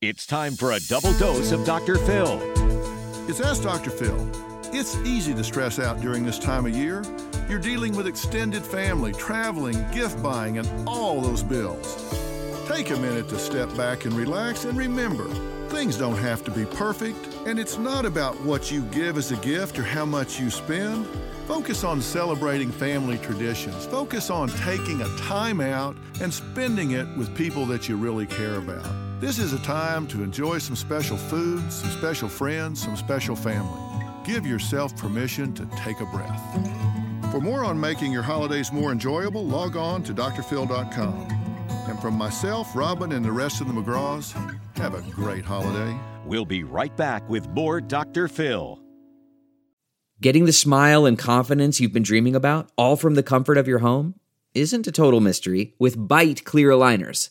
It's time for a double dose of Dr. Phil. It's Ask Dr. Phil. It's easy to stress out during this time of year. You're dealing with extended family, traveling, gift buying, and all those bills. Take a minute to step back and relax, and remember, things don't have to be perfect, and it's not about what you give as a gift or how much you spend. Focus on celebrating family traditions. Focus on taking a time out and spending it with people that you really care about. This is a time to enjoy some special food, some special friends, some special family. Give yourself permission to take a breath. For more on making your holidays more enjoyable, log on to drphil.com. And from myself, Robin, and the rest of the McGraws, have a great holiday. We'll be right back with more Dr. Phil. Getting the smile and confidence you've been dreaming about, all from the comfort of your home, isn't a total mystery with Byte Clear Aligners.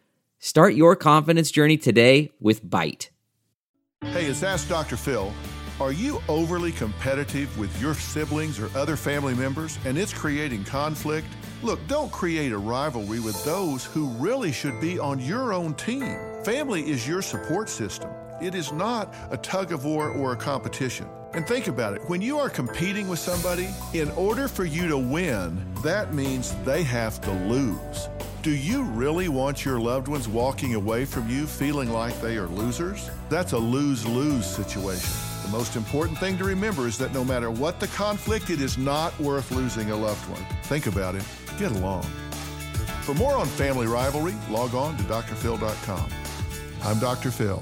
Start your confidence journey today with Byte. Hey, it's Ask Dr. Phil. Are you overly competitive with your siblings or other family members, and it's creating conflict? Look, don't create a rivalry with those who really should be on your own team. Family is your support system. It is not a tug-of-war or a competition. And think about it. When you are competing with somebody, in order for you to win, that means they have to lose. Do you really want your loved ones walking away from you feeling like they are losers? That's a lose-lose situation. The most important thing to remember is that no matter what the conflict, it is not worth losing a loved one. Think about it. Get along. For more on family rivalry, log on to drphil.com. I'm Dr. Phil.